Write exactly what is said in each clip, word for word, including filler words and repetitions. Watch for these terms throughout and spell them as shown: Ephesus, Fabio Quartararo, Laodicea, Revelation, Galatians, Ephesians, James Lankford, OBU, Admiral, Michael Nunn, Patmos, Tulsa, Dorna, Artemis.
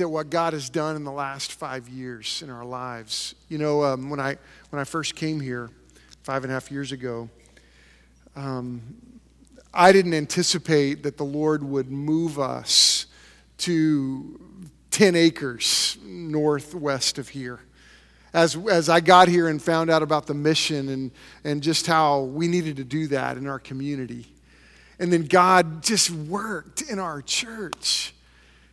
at what God has done in the last five years in our lives. You know, um, when I when I first came here five and a half years ago, um, I didn't anticipate that the Lord would move us to ten acres northwest of here. As as I got here and found out about the mission and and just how we needed to do that in our community. And then God just worked in our church.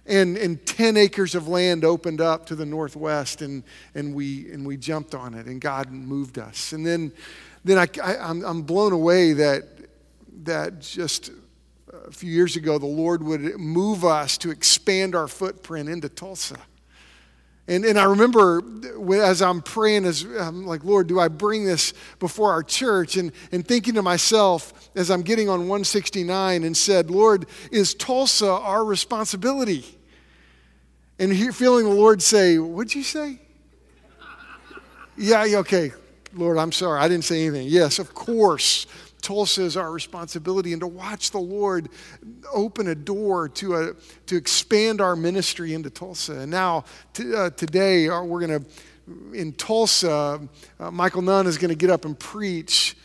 And and ten acres of land opened up to the northwest, and and we and we jumped on it, and God moved us. And then then I, I I'm, I'm blown away that that just a few years ago the Lord would move us to expand our footprint into Tulsa. And and I remember as I'm praying, as I'm like, Lord, do I bring this before our church? And and thinking to myself as I'm getting on one sixty-nine and said, Lord, is Tulsa our responsibility? And here, feeling the Lord say, what'd you say? Yeah, okay, Lord, I'm sorry. I didn't say anything. Yes, of course, Tulsa is our responsibility. And to watch the Lord open a door to a, to expand our ministry into Tulsa. And now, t- uh, today, uh, we're going to, in Tulsa, uh, Michael Nunn is going to get up and preach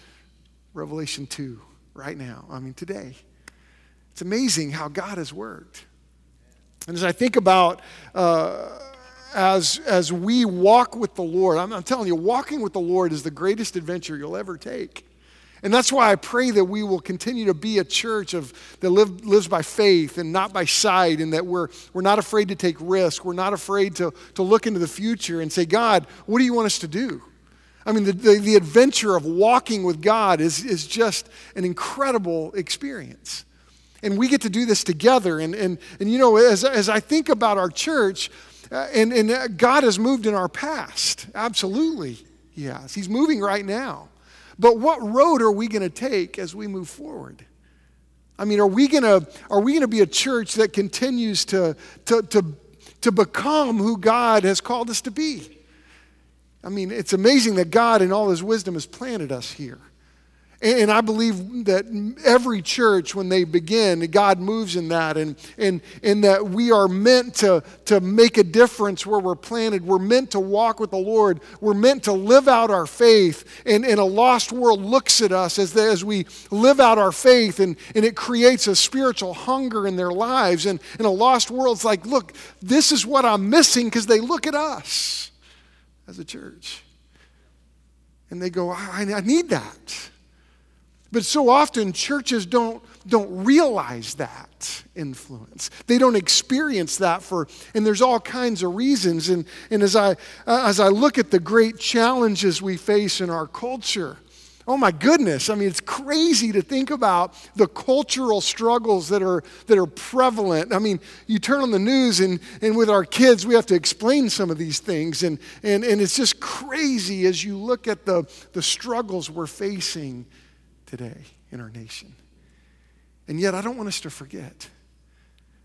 Revelation two right now. I mean, today. It's amazing how God has worked. And as I think about, uh, as as we walk with the Lord, I'm, I'm telling you, walking with the Lord is the greatest adventure you'll ever take. And that's why I pray that we will continue to be a church of that live, lives by faith and not by sight, and that we're we're not afraid to take risks. We're not afraid to, to look into the future and say, God, what do you want us to do? I mean, the, the, the adventure of walking with God is, is just an incredible experience. And we get to do this together. And, and, and you know, as, as I think about our church, uh, and, and God has moved in our past. Absolutely, he has. He's moving right now. But what road are we going to take as we move forward? I mean, are we going to are we going to be a church that continues to, to to to become who God has called us to be? I mean, it's amazing that God, in all his wisdom, has planted us here. And I believe that every church, when they begin, God moves in that, and and and that we are meant to, to make a difference where we're planted. We're meant to walk with the Lord. We're meant to live out our faith, and, and a lost world looks at us as, the, as we live out our faith, and, and it creates a spiritual hunger in their lives. And, and a lost world's like, look, this is what I'm missing, because they look at us as a church. And they go, I, I need that. But so often churches don't, don't realize that influence. They don't experience that for, and there's all kinds of reasons. And, and as I uh, as I look at the great challenges we face in our culture, oh my goodness, I mean, it's crazy to think about the cultural struggles that are that are prevalent. I mean, you turn on the news, and, and with our kids, we have to explain some of these things. And and, and it's just crazy as you look at the, the struggles we're facing today in our nation. And yet I don't want us to forget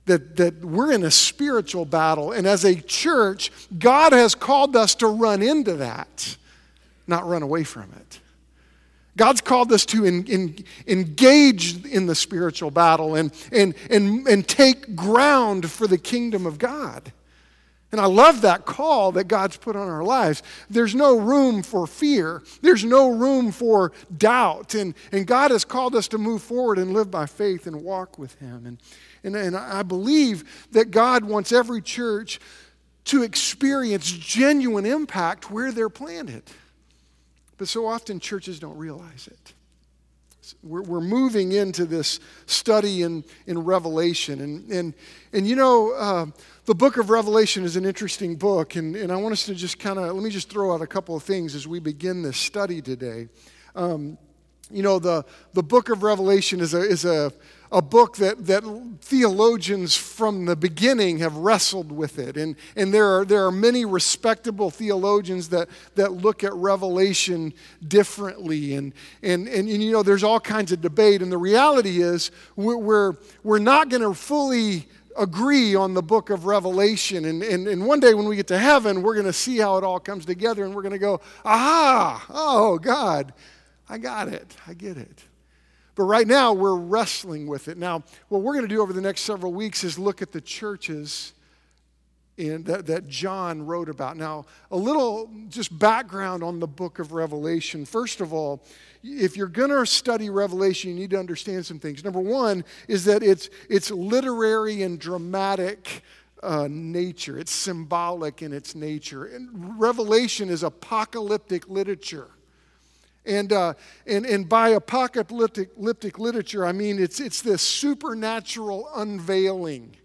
that, that we're in a spiritual battle, and as a church, God has called us to run into that, not run away from it. God's called us to en, en, engage in the spiritual battle and, and, and, and take ground for the kingdom of God. And I love that call that God's put on our lives. There's no room for fear. There's no room for doubt. And, and God has called us to move forward and live by faith and walk with him. And, and, and I believe that God wants every church to experience genuine impact where they're planted. But so often churches don't realize it. We're, we're moving into this study in, in Revelation. And, and, and you know, uh, the book of Revelation is an interesting book. And, and I want us to just kind of, let me just throw out a couple of things as we begin this study today. Um, you know, the, the book of Revelation is a is a, a book that, that theologians from the beginning have wrestled with it. And, and there are there are many respectable theologians that, that look at Revelation differently. And, and, and, and, you know, there's all kinds of debate. And the reality is we're, we're, we're not going to fully agree on the book of Revelation. And, and, and one day when we get to heaven, we're going to see how it all comes together. And we're going to go, aha, oh, God, I got it. I get it. But right now, we're wrestling with it. Now, what we're going to do over the next several weeks is look at the churches in, that, that John wrote about. Now, a little just background on the book of Revelation. First of all, if you're going to study Revelation, you need to understand some things. Number one is that it's, it's literary and dramatic Uh, nature. It's symbolic in its nature. And Revelation is apocalyptic literature. And, uh, and, and by apocalyptic literature, I mean it's, it's this supernatural unveiling.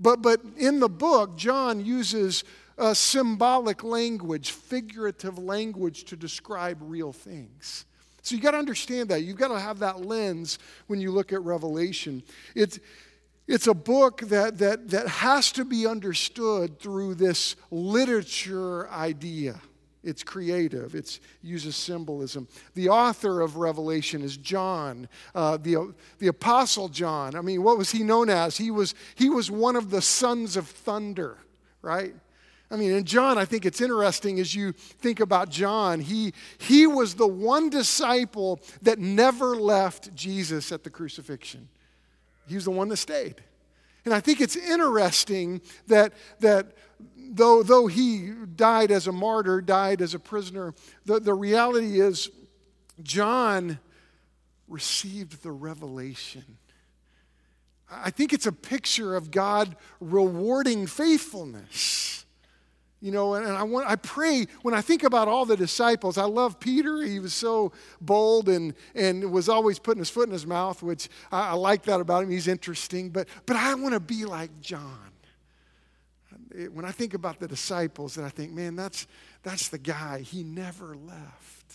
But, but in the book, John uses uh, symbolic language, figurative language to describe real things. So you got to understand that. You've got to have that lens when you look at Revelation. It's It's a book that, that, that has to be understood through this literature idea. It's creative. It uses symbolism. The author of Revelation is John, uh, the, the Apostle John. I mean, what was he known as? He was, he was one of the sons of thunder, right? I mean, and John, I think it's interesting as you think about John. He, he was the one disciple that never left Jesus at the crucifixion. He was the one that stayed. And I think it's interesting that, that though, though he died as a martyr, died as a prisoner, the, the reality is John received the revelation. I think it's a picture of God rewarding faithfulness. You know, and I want I pray when I think about all the disciples. I love Peter. He was so bold and and was always putting his foot in his mouth, which I, I like that about him. He's interesting, but but I want to be like John. When I think about the disciples, and I think, man, that's that's the guy. He never left.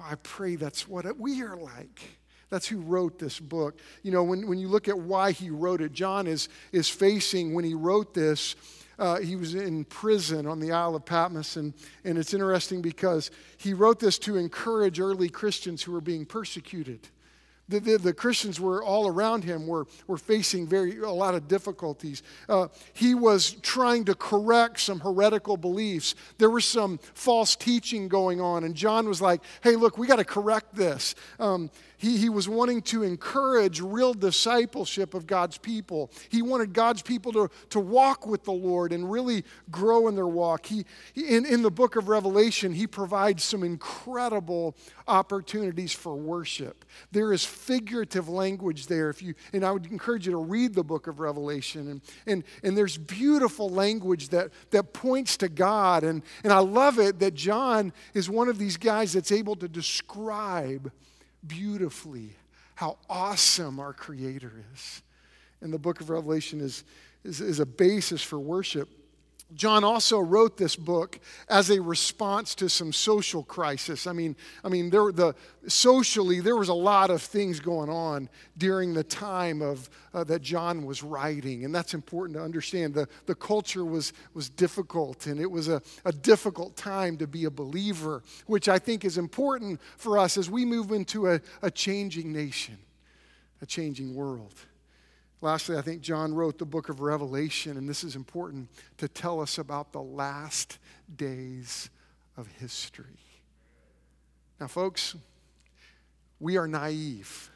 Oh, I pray that's what we are like. That's who wrote this book. You know, when when you look at why he wrote it, John is is facing when he wrote this. Uh, he was in prison on the Isle of Patmos, and, and it's interesting because he wrote this to encourage early Christians who were being persecuted. The, the, the Christians were all around him were, were facing very a lot of difficulties. Uh, he was trying to correct some heretical beliefs. There was some false teaching going on, and John was like, hey, look, we got to correct this. Um, he, he was wanting to encourage real discipleship of God's people. He wanted God's people to, to walk with the Lord and really grow in their walk. He, he in, in the book of Revelation, he provides some incredible opportunities for worship. There is figurative language there. If you and I would encourage you to read the book of Revelation, and and, and there's beautiful language that, that points to God, and, and I love it that John is one of these guys that's able to describe beautifully how awesome our Creator is. And the book of Revelation is, is, is a basis for worship. John also wrote this book as a response to some social crisis. I mean, I mean, there the socially there was a lot of things going on during the time of uh, that John was writing, and that's important to understand. the The culture was was difficult, and it was a, a difficult time to be a believer, which I think is important for us as we move into a, a changing nation, a changing world. Lastly, I think John wrote the book of Revelation, and this is important, to tell us about the last days of history. Now, folks, we are naive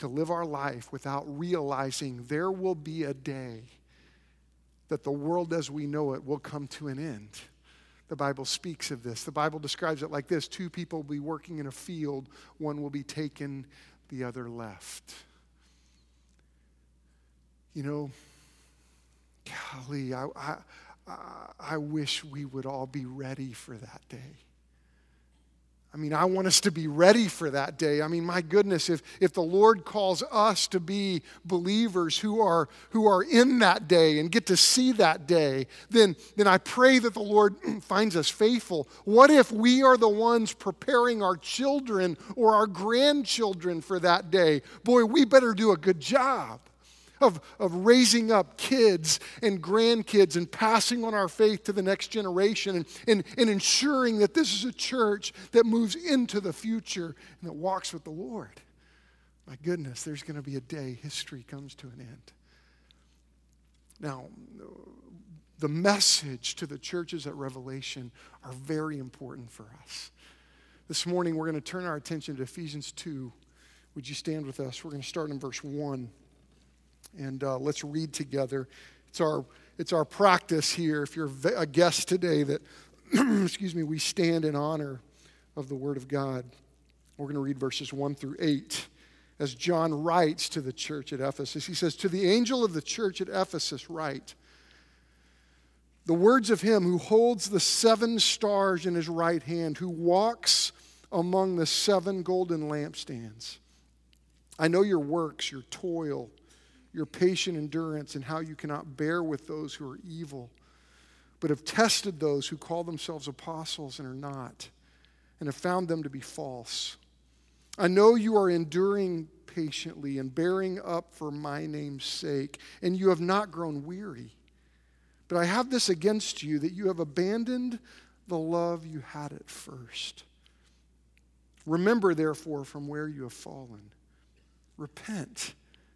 to live our life without realizing there will be a day that the world as we know it will come to an end. The Bible speaks of this. The Bible describes it like this. Two people will be working in a field. One will be taken, the other left. You know, golly, I, I I wish we would all be ready for that day. I mean, I want us to be ready for that day. I mean, my goodness, if if the Lord calls us to be believers who are who are in that day and get to see that day, then then I pray that the Lord finds us faithful. What if we are the ones preparing our children or our grandchildren for that day? Boy, we better do a good job Of, of raising up kids and grandkids and passing on our faith to the next generation, and, and, and ensuring that this is a church that moves into the future and that walks with the Lord. My goodness, there's going to be a day history comes to an end. Now, the message to the churches at Revelation are very important for us. This morning, we're going to turn our attention to Ephesians two. Would you stand with us? We're going to start in verse one. And uh, let's read together. It's our it's our practice here, if you're a guest today, that, excuse me, we stand in honor of the Word of God. We're going to read verses one through eight. As John writes to the church at Ephesus, he says, "To the angel of the church at Ephesus write, the words of him who holds the seven stars in his right hand, who walks among the seven golden lampstands. I know your works, your toil, your patient endurance, and how you cannot bear with those who are evil, but have tested those who call themselves apostles and are not, and have found them to be false. I know you are enduring patiently and bearing up for my name's sake, and you have not grown weary. But I have this against you, that you have abandoned the love you had at first. Remember, therefore, from where you have fallen. Repent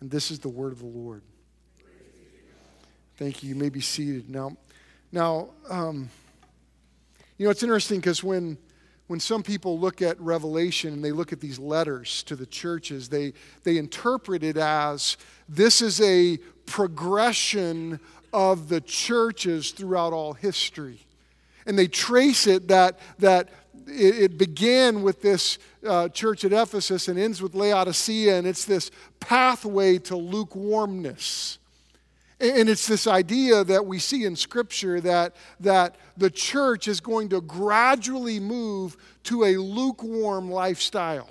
And this is the word of the Lord. Thank you. You may be seated. Now, now, um, you know, it's interesting because when when some people look at Revelation and they look at these letters to the churches, they they interpret it as this is a progression of the churches throughout all history. And they trace it that that it, it began with this uh, church at Ephesus and ends with Laodicea, and it's this pathway to lukewarmness. And it's this idea that we see in Scripture that, that the church is going to gradually move to a lukewarm lifestyle.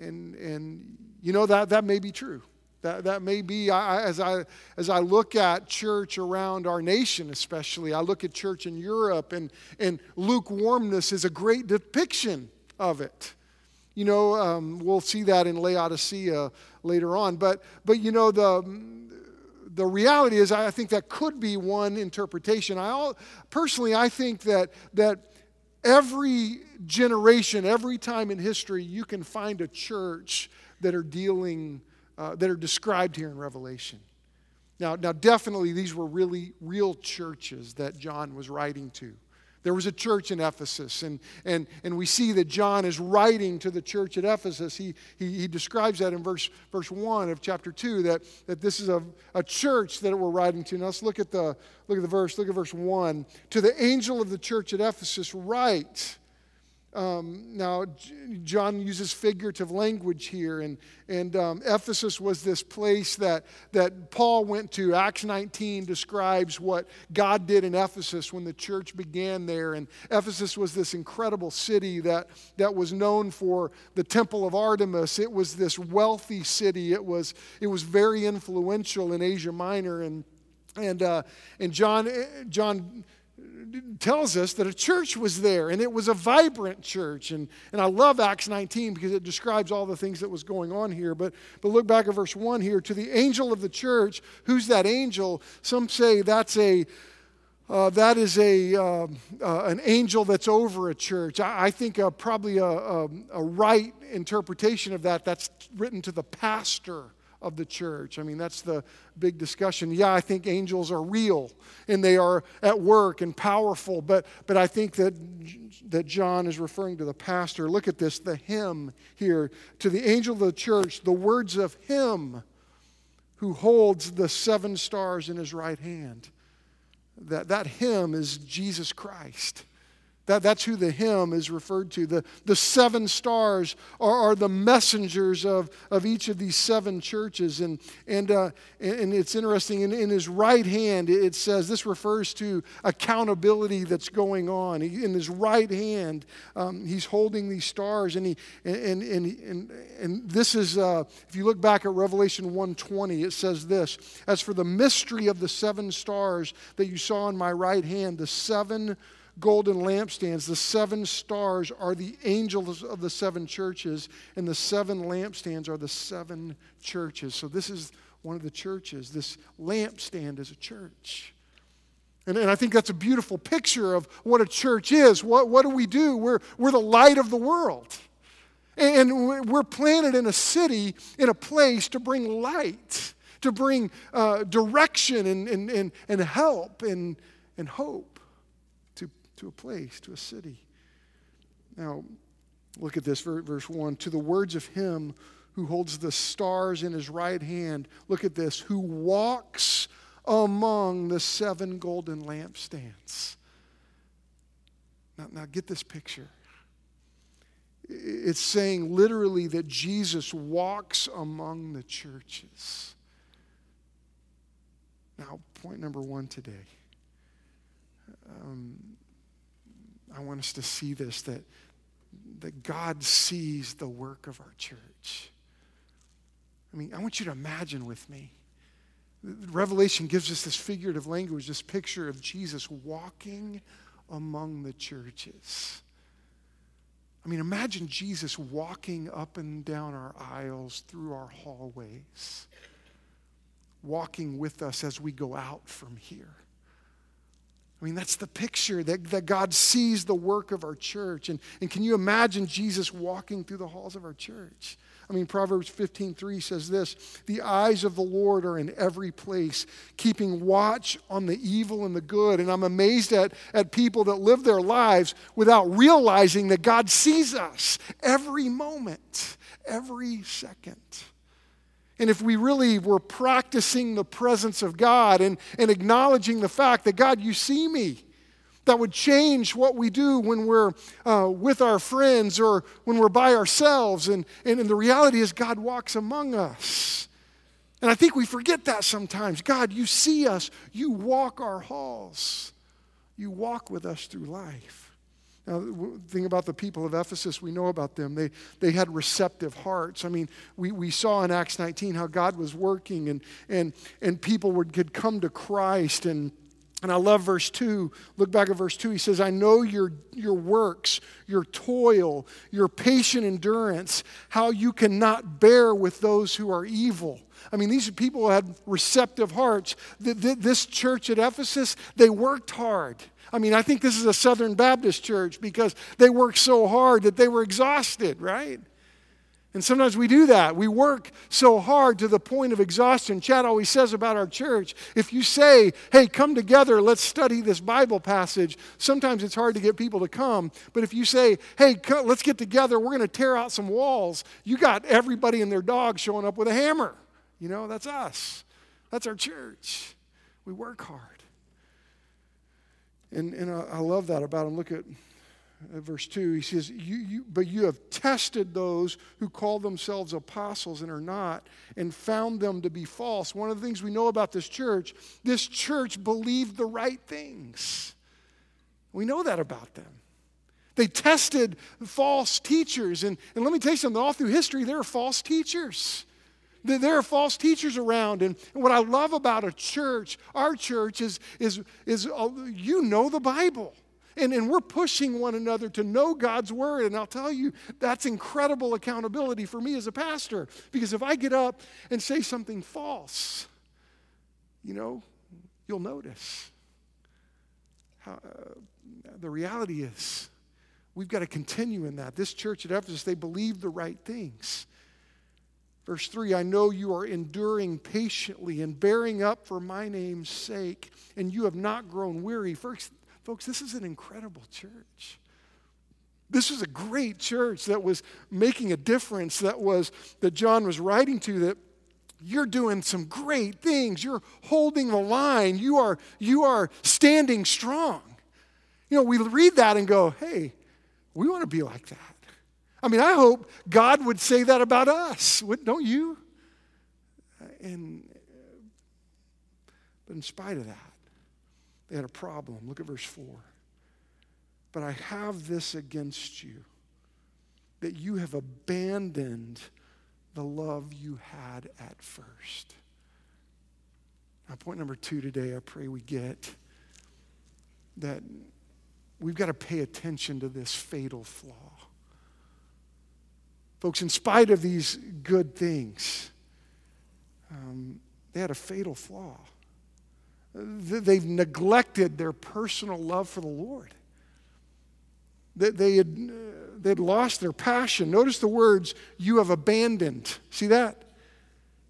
And, and you know, that, that may be true. That, that may be, I, as I as I look at church around our nation especially, I look at church in Europe, and, and lukewarmness is a great depiction of it. You know, um, we'll see that in Laodicea later on. But, but you know, the the reality is, I think that could be one interpretation. I all, personally, I think that that every generation, every time in history, you can find a church that are dealing uh, that are described here in Revelation. Now, now, definitely, these were really real churches that John was writing to. There was a church in Ephesus, and and and we see that John is writing to the church at Ephesus. He he, he describes that in verse verse one of chapter two, that, that this is a, a church that we're writing to. Now let's look at the look at the verse. Look at verse one. To the angel of the church at Ephesus, write. Um, now John uses figurative language here, and and um, Ephesus was this place that that Paul went to. Acts nineteen describes what God did in Ephesus when the church began there, and Ephesus was this incredible city that that was known for the temple of Artemis. It was this wealthy city. It was it was very influential in Asia Minor, and and uh, and John John. tells us that a church was there, and it was a vibrant church. And, and I love Acts nineteen because it describes all the things that was going on here. But, but look back at verse one here. To the angel of the church, who's that angel? Some say that's a uh, that is a uh, uh, an angel that's over a church. I, I think uh, probably a, a, a right interpretation of that, that's written to the pastor of the church. I mean, that's the big discussion. Yeah, I think angels are real and they are at work and powerful, but but I think that that John is referring to the pastor. Look at this, the hymn here. To the angel of the church, the words of him who holds the seven stars in his right hand. That that hymn is Jesus Christ. That, that's who the hymn is referred to. The, the seven stars are, are the messengers of, of each of these seven churches. And and uh, and it's interesting, in, in his right hand, it says, this refers to accountability that's going on. He, in his right hand, um, he's holding these stars. And he and and and, and this is, uh, if you look back at Revelation one twenty, it says this, "As for the mystery of the seven stars that you saw in my right hand, the seven golden lampstands, the seven stars are the angels of the seven churches, and the seven lampstands are the seven churches." So this is one of the churches. This lampstand is a church. And, and I think that's a beautiful picture of what a church is. What, what do we do? We're, we're the light of the world. And we're planted in a city, in a place to bring light, to bring uh, direction and, and, and, and help and, and hope to, to a place, to a city. Now, look at this, verse one. To the words of him who holds the stars in his right hand, look at this, who walks among the seven golden lampstands. Now, now get this picture. It's saying literally that Jesus walks among the churches. Now, point number one today. Um, I want us to see this, that, that God sees the work of our church. I mean, I want you to imagine with me. Revelation gives us this figurative language, this picture of Jesus walking among the churches. I mean, imagine Jesus walking up and down our aisles, through our hallways, walking with us as we go out from here. I mean, that's the picture that, that God sees the work of our church. And, and can you imagine Jesus walking through the halls of our church? I mean, Proverbs fifteen three says this, the eyes of the Lord are in every place, keeping watch on the evil and the good. And I'm amazed at, at people that live their lives without realizing that God sees us every moment, every second. And if we really were practicing the presence of God and, and acknowledging the fact that, God, you see me, that would change what we do when we're uh, with our friends or when we're by ourselves. And, and, and the reality is God walks among us. And I think we forget that sometimes. God, you see us. You walk our halls. You walk with us through life. Now, the thing about the people of Ephesus, we know about them. They they had receptive hearts. I mean, we, we saw in Acts nineteen how God was working and and and people would could come to Christ. And and I love verse two. Look back at verse two. He says, I know your your works, your toil, your patient endurance, how you cannot bear with those who are evil. I mean, these people had receptive hearts. This church at Ephesus, they worked hard. I mean, I think this is a Southern Baptist church because they worked so hard that they were exhausted, right? And sometimes we do that. We work so hard to the point of exhaustion. Chad always says about our church, if you say, hey, come together, let's study this Bible passage, sometimes it's hard to get people to come. But if you say, hey, come, let's get together, we're going to tear out some walls, you got everybody and their dog showing up with a hammer. You know, that's us. That's our church. We work hard. And and I, I love that about him. Look at, at verse two. He says, you, you, but you have tested those who call themselves apostles and are not, and found them to be false. One of the things we know about this church, this church believed the right things. We know that about them. They tested false teachers. And, and let me tell you something, all through history, there are false teachers. There are false teachers around, and what I love about a church, our church, is, is, is you know the Bible, and, and we're pushing one another to know God's Word, and I'll tell you, that's incredible accountability for me as a pastor, because if I get up and say something false, you know, you'll notice. How, uh, the reality is, we've got to continue in that. This church at Ephesus, they believed the right things. Verse three, I know you are enduring patiently and bearing up for my name's sake, and you have not grown weary. First, folks, this is an incredible church. This is a great church that was making a difference, that was that John was writing to, that you're doing some great things. You're holding the line. You are, you are standing strong. You know, we read that and go, hey, we want to be like that. I mean, I hope God would say that about us, don't you? And but in spite of that, they had a problem. Look at verse four. But I have this against you, that you have abandoned the love you had at first. Now, point number two today, I pray we get that we've got to pay attention to this fatal flaw. Folks, in spite of these good things, um, they had a fatal flaw. They've neglected their personal love for the Lord. They had they'd lost their passion. Notice the words, you have abandoned. See that?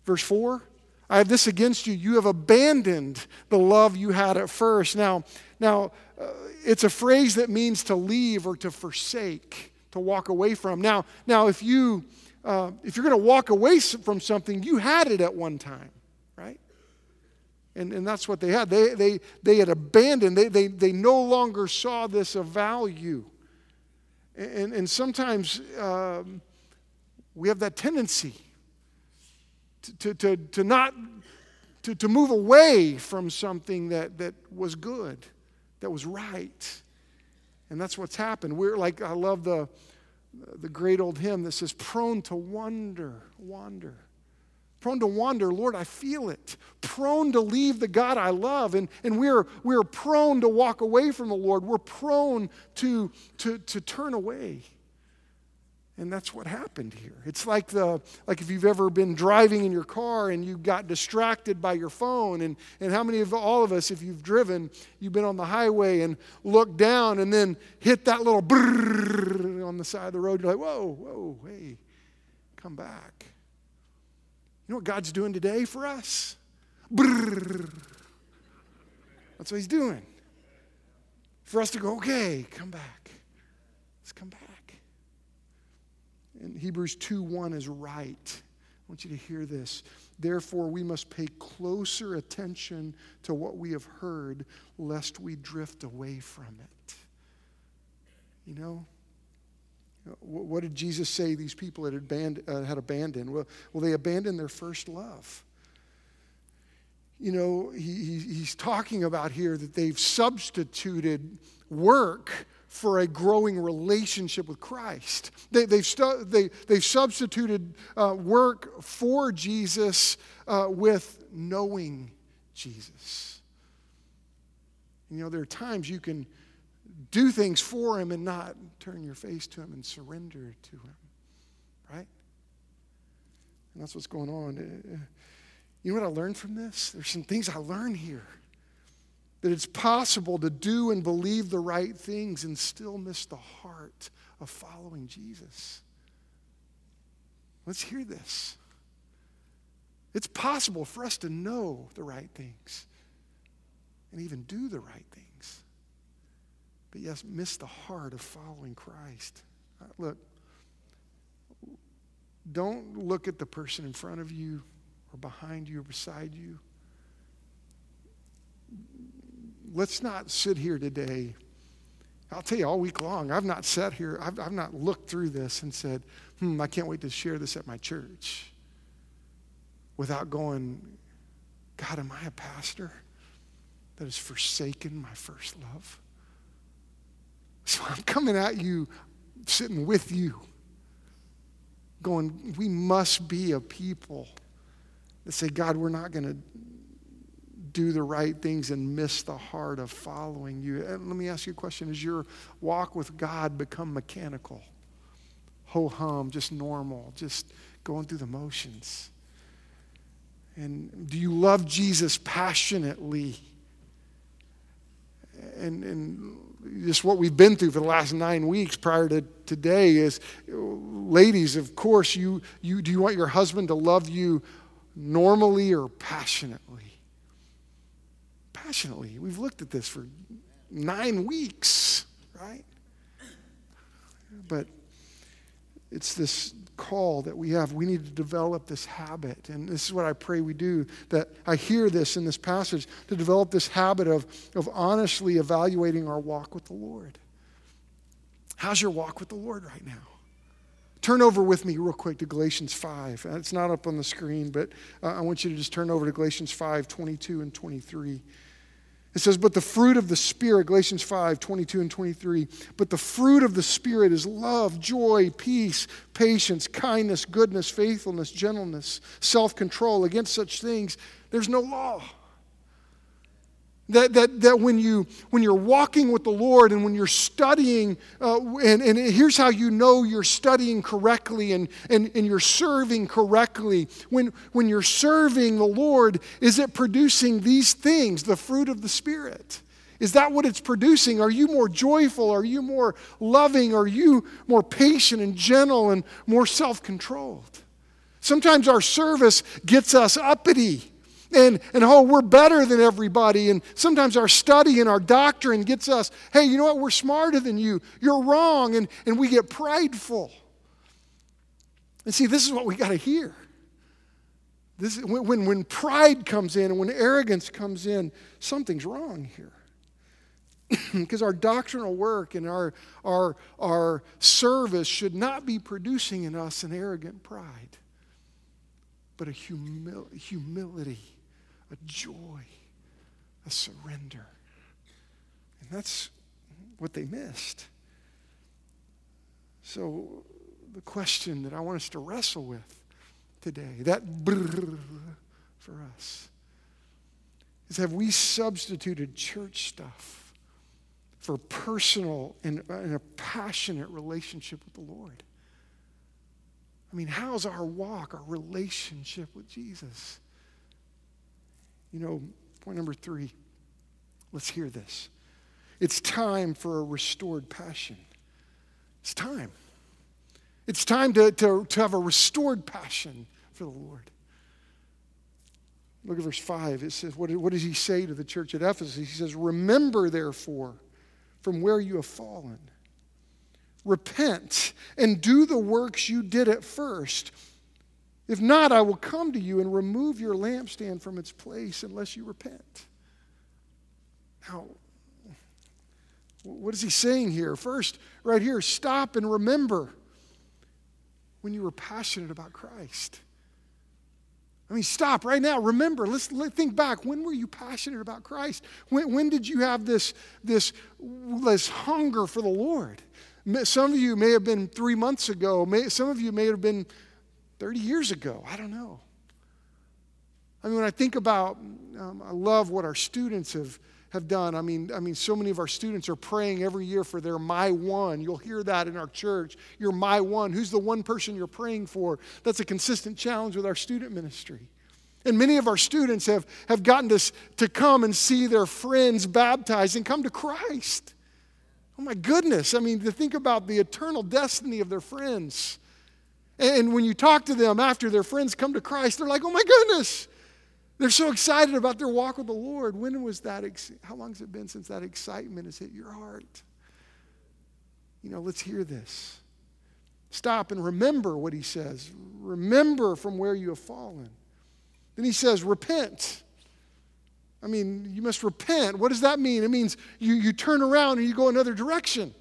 Verse four, I have this against you. You have abandoned the love you had at first. Now, now uh, it's a phrase that means to leave or to forsake, to walk away from. Now, now if, you, uh, if you're going to walk away from something, you had it at one time, right? And, and that's what they had. They, they, they had abandoned. They, they, they no longer saw this of value. And, and sometimes um, we have that tendency to, to, to, to not, to, to move away from something that, that was good, that was right. And that's what's happened. We're like, I love the, the great old hymn that says, prone to wander, wander. Prone to wander, Lord, I feel it. Prone to leave the God I love. And, and we're, we're prone to walk away from the Lord. We're prone to, to, to turn away. And that's what happened here. It's like the like if you've ever been driving in your car and you got distracted by your phone. And, and how many of all of us, if you've driven, you've been on the highway and looked down and then hit that little brrrr on the side of the road. You're like, whoa, whoa, hey, come back. You know what God's doing today for us? Brrr. That's what he's doing. For us to go, okay, come back. Let's come back. And Hebrews two one is right. I want you to hear this. Therefore, we must pay closer attention to what we have heard, lest we drift away from it. You know? What did Jesus say these people had abandoned? Uh, had abandoned? Well, well, they abandoned their first love. You know, he, he, he's talking about here that they've substituted work for a growing relationship with Christ. They, they've, stu- they, they've substituted uh, work for Jesus uh, with knowing Jesus. You know, there are times you can do things for him and not turn your face to him and surrender to him, right? And that's what's going on. You know what I learned from this? There's some things I learned here. That it's possible to do and believe the right things and still miss the heart of following Jesus. Let's hear this. It's possible for us to know the right things and even do the right things. But yes, miss the heart of following Christ. Look, don't look at the person in front of you or behind you or beside you. Let's not sit here today. I'll tell you, all week long, I've not sat here, I've, I've not looked through this and said, hmm, I can't wait to share this at my church without going, God, am I a pastor that has forsaken my first love? So I'm coming at you, sitting with you, going, we must be a people that say, God, we're not going to do the right things and miss the heart of following you. And let me ask you a question. Has your walk with God become mechanical? Ho-hum, just normal, just going through the motions? And do you love Jesus passionately? And, and just what we've been through for the last nine weeks prior to today is, ladies, of course, you, you do you want your husband to love you normally or passionately? Passionately. We've looked at this for nine weeks, right? But it's this call that we have. We need to develop this habit, and this is what I pray we do, that I hear this in this passage, to develop this habit of, of honestly evaluating our walk with the Lord. How's your walk with the Lord right now? Turn over with me real quick to Galatians five. It's not up on the screen, but uh, I want you to just turn over to Galatians five, twenty-two and twenty-three. It says, but the fruit of the Spirit, Galatians five, twenty-two and twenty-three, but the fruit of the Spirit is love, joy, peace, patience, kindness, goodness, faithfulness, gentleness, self-control. Against such things, there's no law. That, that, that when, you, when you're walking with the Lord and when you're studying, uh, and, and here's how you know you're studying correctly and, and, and you're serving correctly. When, when you're serving the Lord, is it producing these things, the fruit of the Spirit? Is that what it's producing? Are you more joyful? Are you more loving? Are you more patient and gentle and more self-controlled? Sometimes our service gets us uppity. And, and oh, we're better than everybody. And sometimes our study and our doctrine gets us, hey, you know what? We're smarter than you. You're wrong. And, and we get prideful. And see, this is what we got to hear. This is, when, when pride comes in and when arrogance comes in, something's wrong here. Because our doctrinal work and our, our, our service should not be producing in us an arrogant pride, but a humil- humility, a joy, a surrender. And that's what they missed. So the question that I want us to wrestle with today, that brrr for us, is have we substituted church stuff for personal and, and a passionate relationship with the Lord? I mean, how's our walk, our relationship with Jesus? You know, point number three, let's hear this. It's time for a restored passion. It's time. It's time to, to, to have a restored passion for the Lord. Look at verse five. It says, what, what does he say to the church at Ephesus? He says, remember, therefore, from where you have fallen. Repent and do the works you did at first. If not, I will come to you and remove your lampstand from its place unless you repent. Now, what is he saying here? First, right here, stop and remember when you were passionate about Christ. I mean, stop right now. Remember, let's let, think back. When were you passionate about Christ? When, when did you have this, this, this hunger for the Lord? Some of you may have been three months ago. May, some of you may have been thirty years ago. I don't know. I mean, when I think about, um, I love what our students have have done. I mean, I mean, so many of our students are praying every year for their my one. You'll hear that in our church. You're my one. Who's the one person you're praying for? That's a consistent challenge with our student ministry. And many of our students have, have gotten to, to come and see their friends baptized and come to Christ. Oh my goodness. I mean, to think about the eternal destiny of their friends. And when you talk to them after their friends come to Christ, they're like, oh my goodness. They're so excited about their walk with the Lord. When was that? Ex- how long has it been since that excitement has hit your heart? You know, let's hear this. Stop and remember what he says. Remember from where you have fallen. Then he says, repent. I mean, you must repent. What does that mean? It means you, you turn around and you go another direction.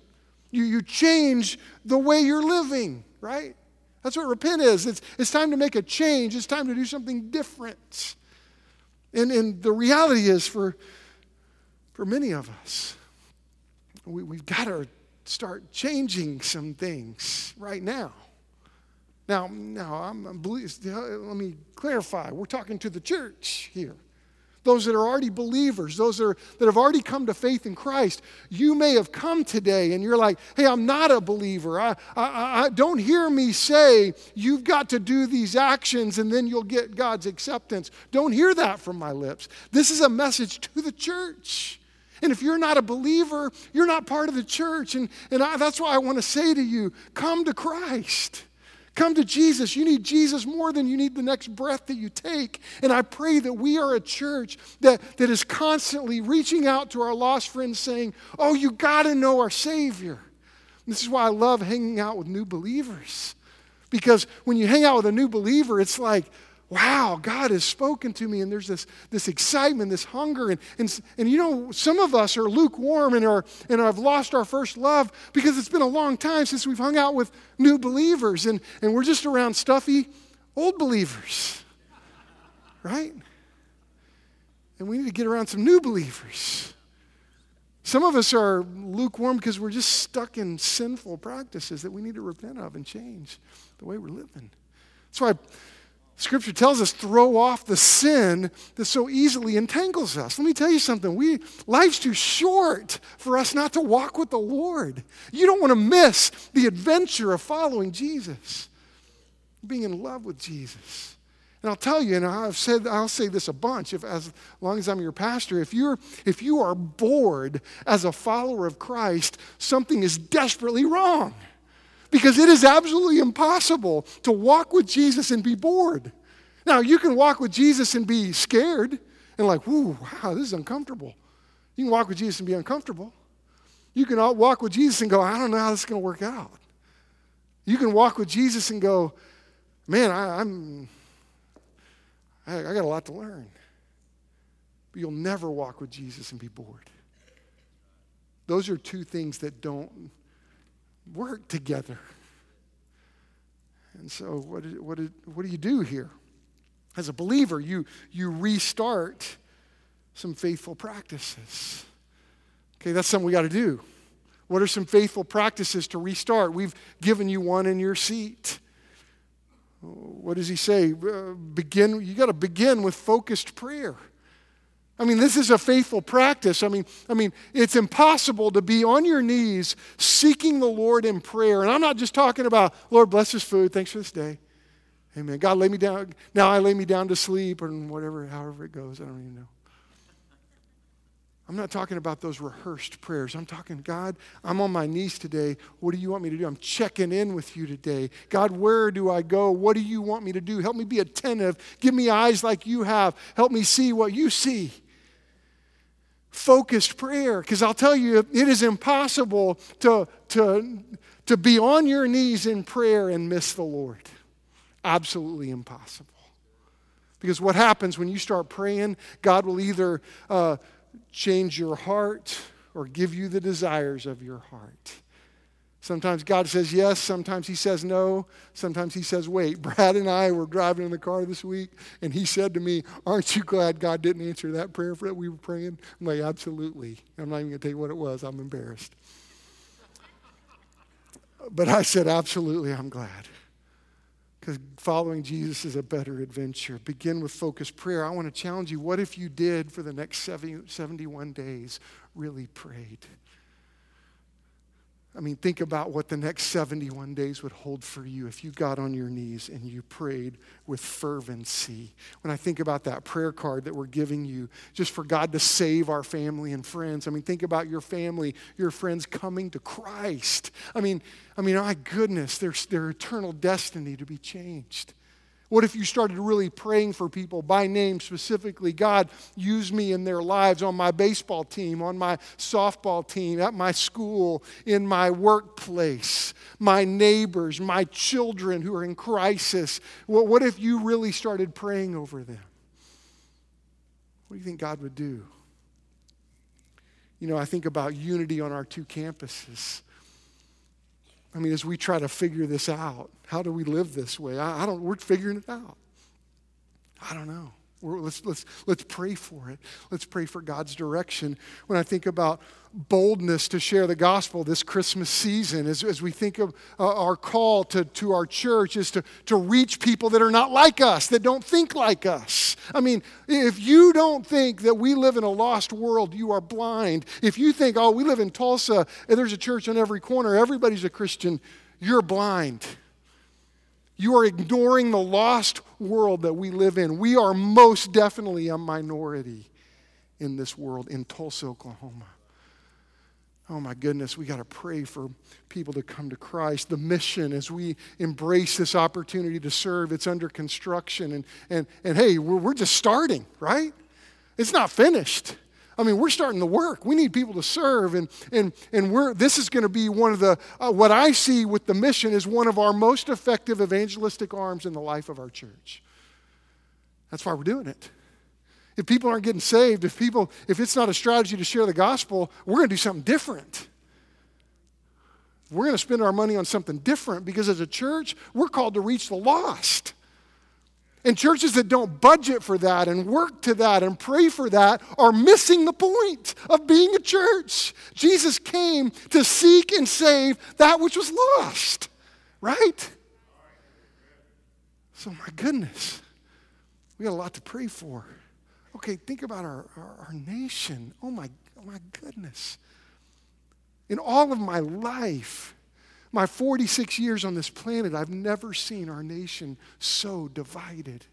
You, you change the way you're living, right? That's what repent is. It's, it's time to make a change. It's time to do something different. And, and the reality is for, for many of us, we, we've got to start changing some things right now. Now, now I'm, I'm let me clarify. We're talking to the church here. Those that are already believers, those that, are, that have already come to faith in Christ. You may have come today and you're like, hey, I'm not a believer. I, I, I don't hear me say you've got to do these actions and then you'll get God's acceptance. Don't hear that from my lips. This is a message to the church. And if you're not a believer, you're not part of the church. And, and I, that's why I want to say to you, come to Christ. Come to Jesus. You need Jesus more than you need the next breath that you take. And I pray that we are a church that, that is constantly reaching out to our lost friends saying, oh, you got to know our Savior. And this is why I love hanging out with new believers. Because when you hang out with a new believer, it's like, wow, God has spoken to me. And there's this, this excitement, this hunger. And, and, and you know, some of us are lukewarm and are and have lost our first love because it's been a long time since we've hung out with new believers, and, and we're just around stuffy old believers, right? And we need to get around some new believers. Some of us are lukewarm because we're just stuck in sinful practices that we need to repent of and change the way we're living. That's why I, Scripture tells us, throw off the sin that so easily entangles us. Let me tell you something. We, life's too short for us not to walk with the Lord. You don't want to miss the adventure of following Jesus, being in love with Jesus. And I'll tell you, and I've said, I'll say this a bunch, if, as long as I'm your pastor, if you're, if you are bored as a follower of Christ, something is desperately wrong. Because it is absolutely impossible to walk with Jesus and be bored. Now, you can walk with Jesus and be scared and like, whoo, wow, this is uncomfortable. You can walk with Jesus and be uncomfortable. You can walk with Jesus and go, I don't know how this is going to work out. You can walk with Jesus and go, man, I, I'm, I, I got a lot to learn. But you'll never walk with Jesus and be bored. Those are two things that don't work together. And so what did, what did, what do you do here? As a believer, you you restart some faithful practices. Okay, that's something we got to do. What are some faithful practices to restart? We've given you one in your seat. What does he say? Uh, begin. You got to begin with focused prayer. I mean, this is a faithful practice. I mean, I mean, it's impossible to be on your knees seeking the Lord in prayer. And I'm not just talking about, Lord, bless this food. Thanks for this day. Amen. God, lay me down. Now I lay me down to sleep or whatever, however it goes. I don't even know. I'm not talking about those rehearsed prayers. I'm talking, God, I'm on my knees today. What do you want me to do? I'm checking in with you today. God, where do I go? What do you want me to do? Help me be attentive. Give me eyes like you have. Help me see what you see. Focused prayer, because I'll tell you, it is impossible to, to, to be on your knees in prayer and miss the Lord. Absolutely impossible. Because what happens when you start praying, God will either uh, change your heart or give you the desires of your heart. Sometimes God says yes, sometimes he says no, sometimes he says wait. Brad and I were driving in the car this week, and he said to me, aren't you glad God didn't answer that prayer that we were praying? I'm like, absolutely. I'm not even going to tell you what it was. I'm embarrassed. But I said, absolutely, I'm glad. Because following Jesus is a better adventure. Begin with focused prayer. I want to challenge you. What if you did for the next seventy, seventy-one days really prayed? I mean, think about what the next seventy-one days would hold for you if you got on your knees and you prayed with fervency. When I think about that prayer card that we're giving you, just for God to save our family and friends. I mean, think about your family, your friends coming to Christ. I mean, I mean, my goodness, their, their eternal destiny to be changed. What if you started really praying for people by name specifically? God, use me in their lives, on my baseball team, on my softball team, at my school, in my workplace, my neighbors, my children who are in crisis. Well, what if you really started praying over them? What do you think God would do? You know, I think about unity on our two campuses. I mean, as we try to figure this out, how do we live this way? I, I don't. We're figuring it out. I don't know. We're, let's let's let's pray for it. Let's pray for God's direction. When I think about boldness to share the gospel this Christmas season, as as we think of uh, our call to to our church is to to reach people that are not like us, that don't think like us. I mean, if you don't think that we live in a lost world, you are blind. If you think, oh, we live in Tulsa and there's a church on every corner, everybody's a Christian, you're blind. You are ignoring the lost world that we live in. We are most definitely a minority in this world, in Tulsa, Oklahoma. Oh my goodness, we got to pray for people to come to Christ. The mission, as we embrace this opportunity to serve, it's under construction. And, and, and hey, we're, we're just starting, right? It's not finished. I mean, we're starting to work. We need people to serve, and and and we're. This is going to be one of the, uh, what I see with the mission is one of our most effective evangelistic arms in the life of our church. That's why we're doing it. If people aren't getting saved, if people, if it's not a strategy to share the gospel, we're going to do something different. We're going to spend our money on something different because as a church, we're called to reach the lost. And churches that don't budget for that and work to that and pray for that are missing the point of being a church. Jesus came to seek and save that which was lost, right? So my goodness, We got a lot to pray for. Okay, think about our, our, our nation. Oh my, oh my goodness. In all of my life, my forty-six years on this planet, I've never seen our nation so divided.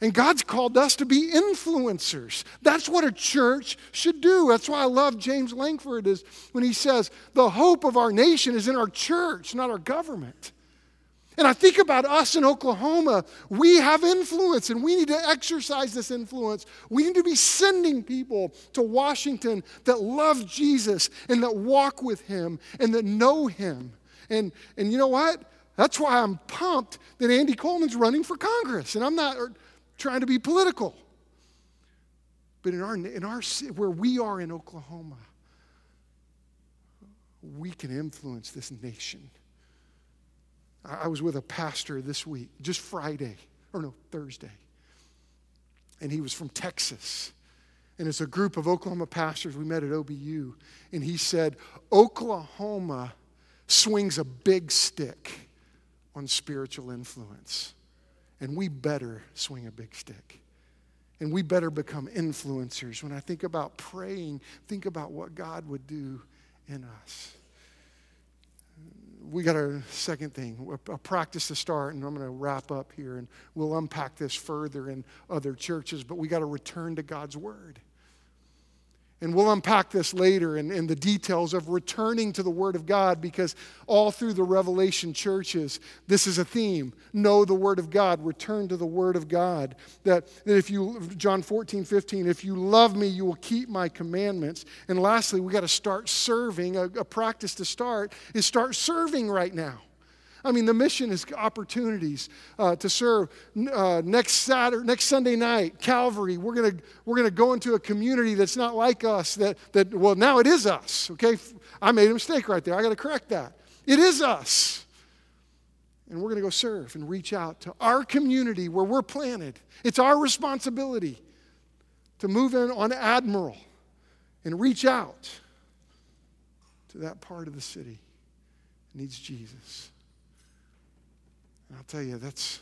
And God's called us to be influencers. That's what a church should do. That's why I love James Lankford is when he says, the hope of our nation is in our church, not our government. And I think about us in Oklahoma, we have influence and we need to exercise this influence. We need to be sending people to Washington that love Jesus and that walk with him and that know him. And, and you know what? That's why I'm pumped that Andy Coleman's running for Congress. And I'm not trying to be political. But in our, in our where we are in Oklahoma, we can influence this nation. I was with a pastor this week, just Friday, or no, Thursday. And he was from Texas. And it's a group of Oklahoma pastors. We met at O B U. And he said, Oklahoma swings a big stick on spiritual influence. And we better swing a big stick. And we better become influencers. When I think about praying, think about what God would do in us. We got a second thing, a practice to start, and I'm going to wrap up here, and we'll unpack this further in other churches, but we got to return to God's word. And we'll unpack this later in, in the details of returning to the word of God, because all through the Revelation churches, this is a theme. Know the word of God. Return to the word of God. That, that if you, John fourteen, fifteen, if you love me, you will keep my commandments. And lastly, we got to start serving. A, a practice to start is start serving right now. I mean, the mission is opportunities uh, to serve. Uh, next Saturday, next Sunday night, Calvary, we're gonna we're gonna go into a community that's not like us. That that well, now it is us. Okay, I made a mistake right there. I got to correct that. It is us, and we're gonna go serve and reach out to our community where we're planted. It's our responsibility to move in on Admiral and reach out to that part of the city that needs Jesus. I'll tell you, that's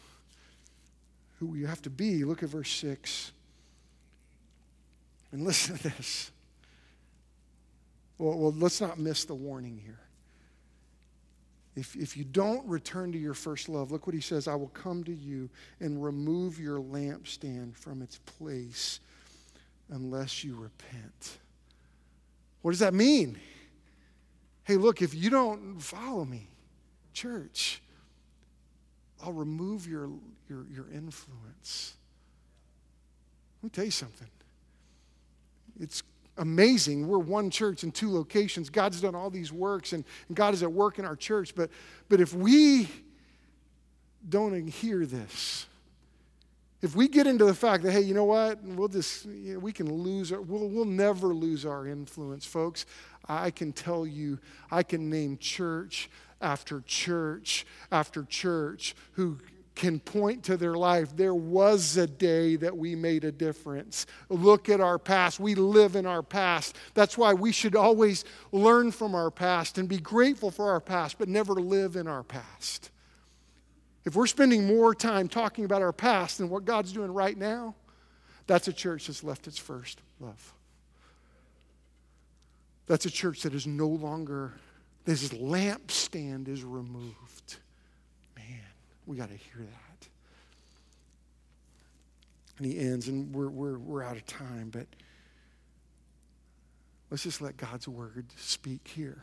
who we have to be. Look at verse six. And listen to this. Well, well, let's not miss the warning here. If, if you don't return to your first love, look what he says, I will come to you and remove your lampstand from its place unless you repent. What does that mean? Hey, look, if you don't follow me, church, I'll remove your, your, your influence. Let me tell you something. It's amazing. We're one church in two locations. God's done all these works, and, and God is at work in our church. But, but if we don't hear this, if we get into the fact that, hey, you know what, we'll just, you know, we can lose, our, we'll, we'll never lose our influence, folks. I can tell you, I can name church after church after church who can point to their life. There was a day that we made a difference. Look at our past. We live in our past. That's why we should always learn from our past and be grateful for our past, but never live in our past. If we're spending more time talking about our past than what God's doing right now, that's a church that's left its first love. That's a church that is no longer, this lampstand is removed. Man, we got to hear that. And he ends, and we're, we're, we're out of time, but let's just let God's word speak here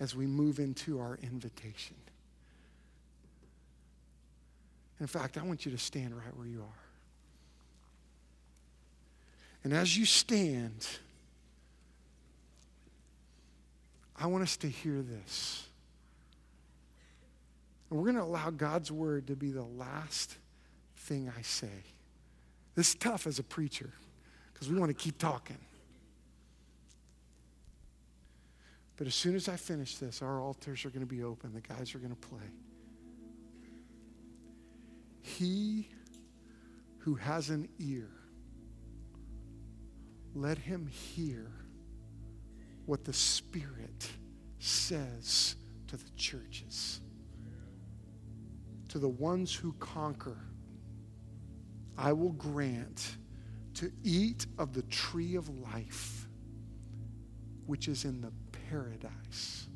as we move into our invitation. In fact, I want you to stand right where you are. And as you stand, I want us to hear this. And we're going to allow God's word to be the last thing I say. This is tough as a preacher because we want to keep talking. But as soon as I finish this, our altars are going to be open. The guys are going to play. He who has an ear, let him hear what the Spirit says to the churches, to the ones who conquer, I will grant to eat of the tree of life, which is in the paradise